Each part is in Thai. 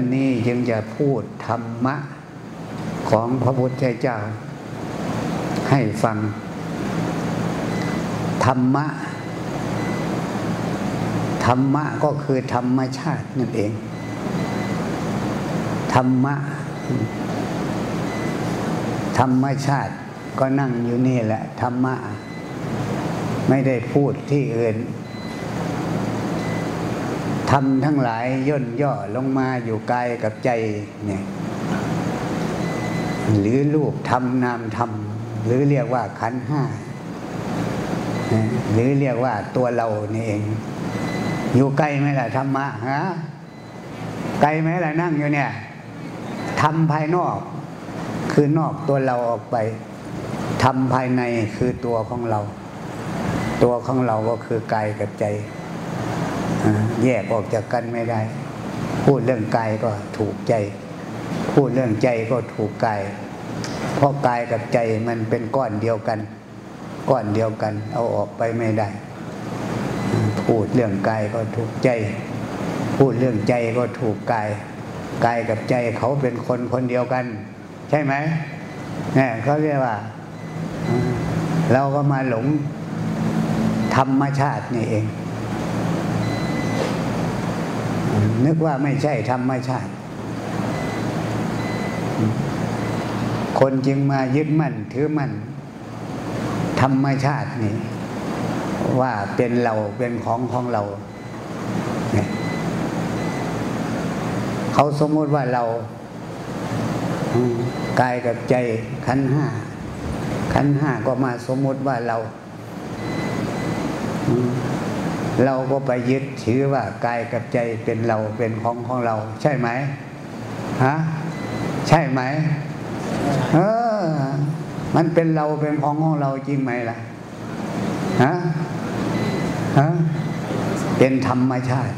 นนี้จึงจะพูดธรรมะของพระพุทธเจ้าให้ฟังธรรมะธรรมะก็คือธรรมชาตินั่นเองธรรมะธรรมชาติก็นั่งอยู่นี่แหละธรรมะไม่ได้พูดที่อื่นธรรมทั้งหลายย่นย่อลงมาอยู่กายกับใจเนี่ยหรือรูปธรรมนามธรรมหรือเรียกว่าขันธ์ห้าหรือเรียกว่าตัวเรานี่เองอยู่ใกล้ไหมล่ะธรรมะฮะใกล้ไหมล่ะนั่งอยู่เนี่ยธรรมภายนอกคือนอกตัวเราออกไปธรรมภายในคือตัวของเราตัวของเราก็คือกายกับใจแยกออกจากกันไม่ได้พูดเรื่องกายก็ถูกใจพูดเรื่องใจก็ถูกกายเพราะกายกับใจมันเป็นก้อนเดียวกันก้อนเดียวกันเอาออกไปไม่ได้พูดเรื่องกายก็ถูกใจพูดเรื่องใจก็ถูกกายกายกับใจเขาเป็นคนคนเดียวกันใช่ไหมเนี่ยเขาเรียกว่าเราก็มาหลงธรรมชาตินี่เองนึกว่าไม่ใช่ธรรมชาติคนจึงมายึดมั่นถือมั่นธรรมชาตินี่ว่าเป็นเราเป็นของเราเนี่ยเขาสมมติว่าเรากายกับใจขันธ์ห้าขันธ์ห้าก็มาสมมติว่าเราก็ไปยึดถือว่ากายกับใจเป็นเราเป็นของเราใช่ไหมฮะใช่ไหมมันเป็นเราเป็นของเราจริงไหมล่ะฮะฮะเป็นธรรมชาติ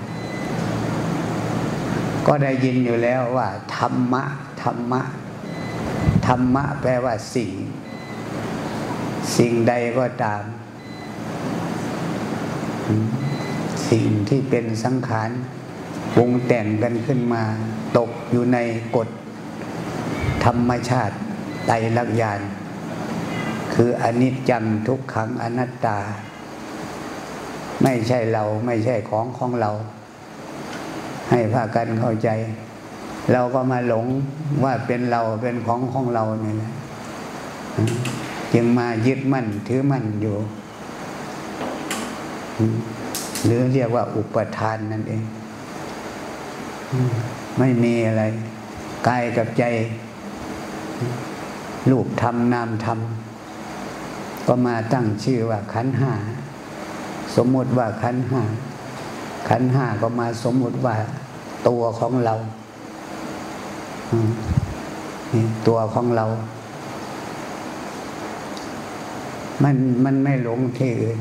ก็ได้ยินอยู่แล้วว่าธรรมะธรรมะธรรมะแปลว่าสิ่งใดก็ตามสิ่งที่เป็นสังขารปรุงแต่งกันขึ้นมาตกอยู่ในกฎธรรมชาติไตรลักษณ์ญาณคืออนิจจังทุกขังอนัตตาไม่ใช่เราไม่ใช่ของเราให้พากันเข้าใจเราก็มาหลงว่าเป็นเราเป็นของเราเนี่ยนะจึงมายึดมั่นถือมั่นอยู่หรือเรียกว่าอุปทานนั่นเองไม่มีอะไรกายกับใจรูปธรรมนามธรรมก็มาตั้งชื่อว่าขันธ์ห้าสมมติว่าขันธ์ห้าขันธ์ห้าก็มาสมมติว่าตัวของเราตัวของเรามันไม่หลงที่อื่น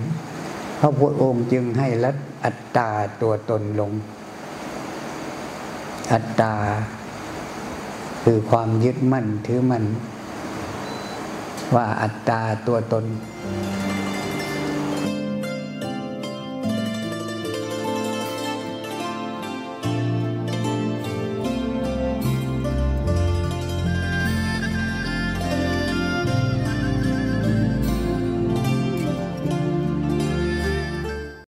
พระพุทธองค์จึงให้ละอัตตาตัวตนลงอัตตาคือความยึดมั่นถือมั่นว่าอัตตาตัวตน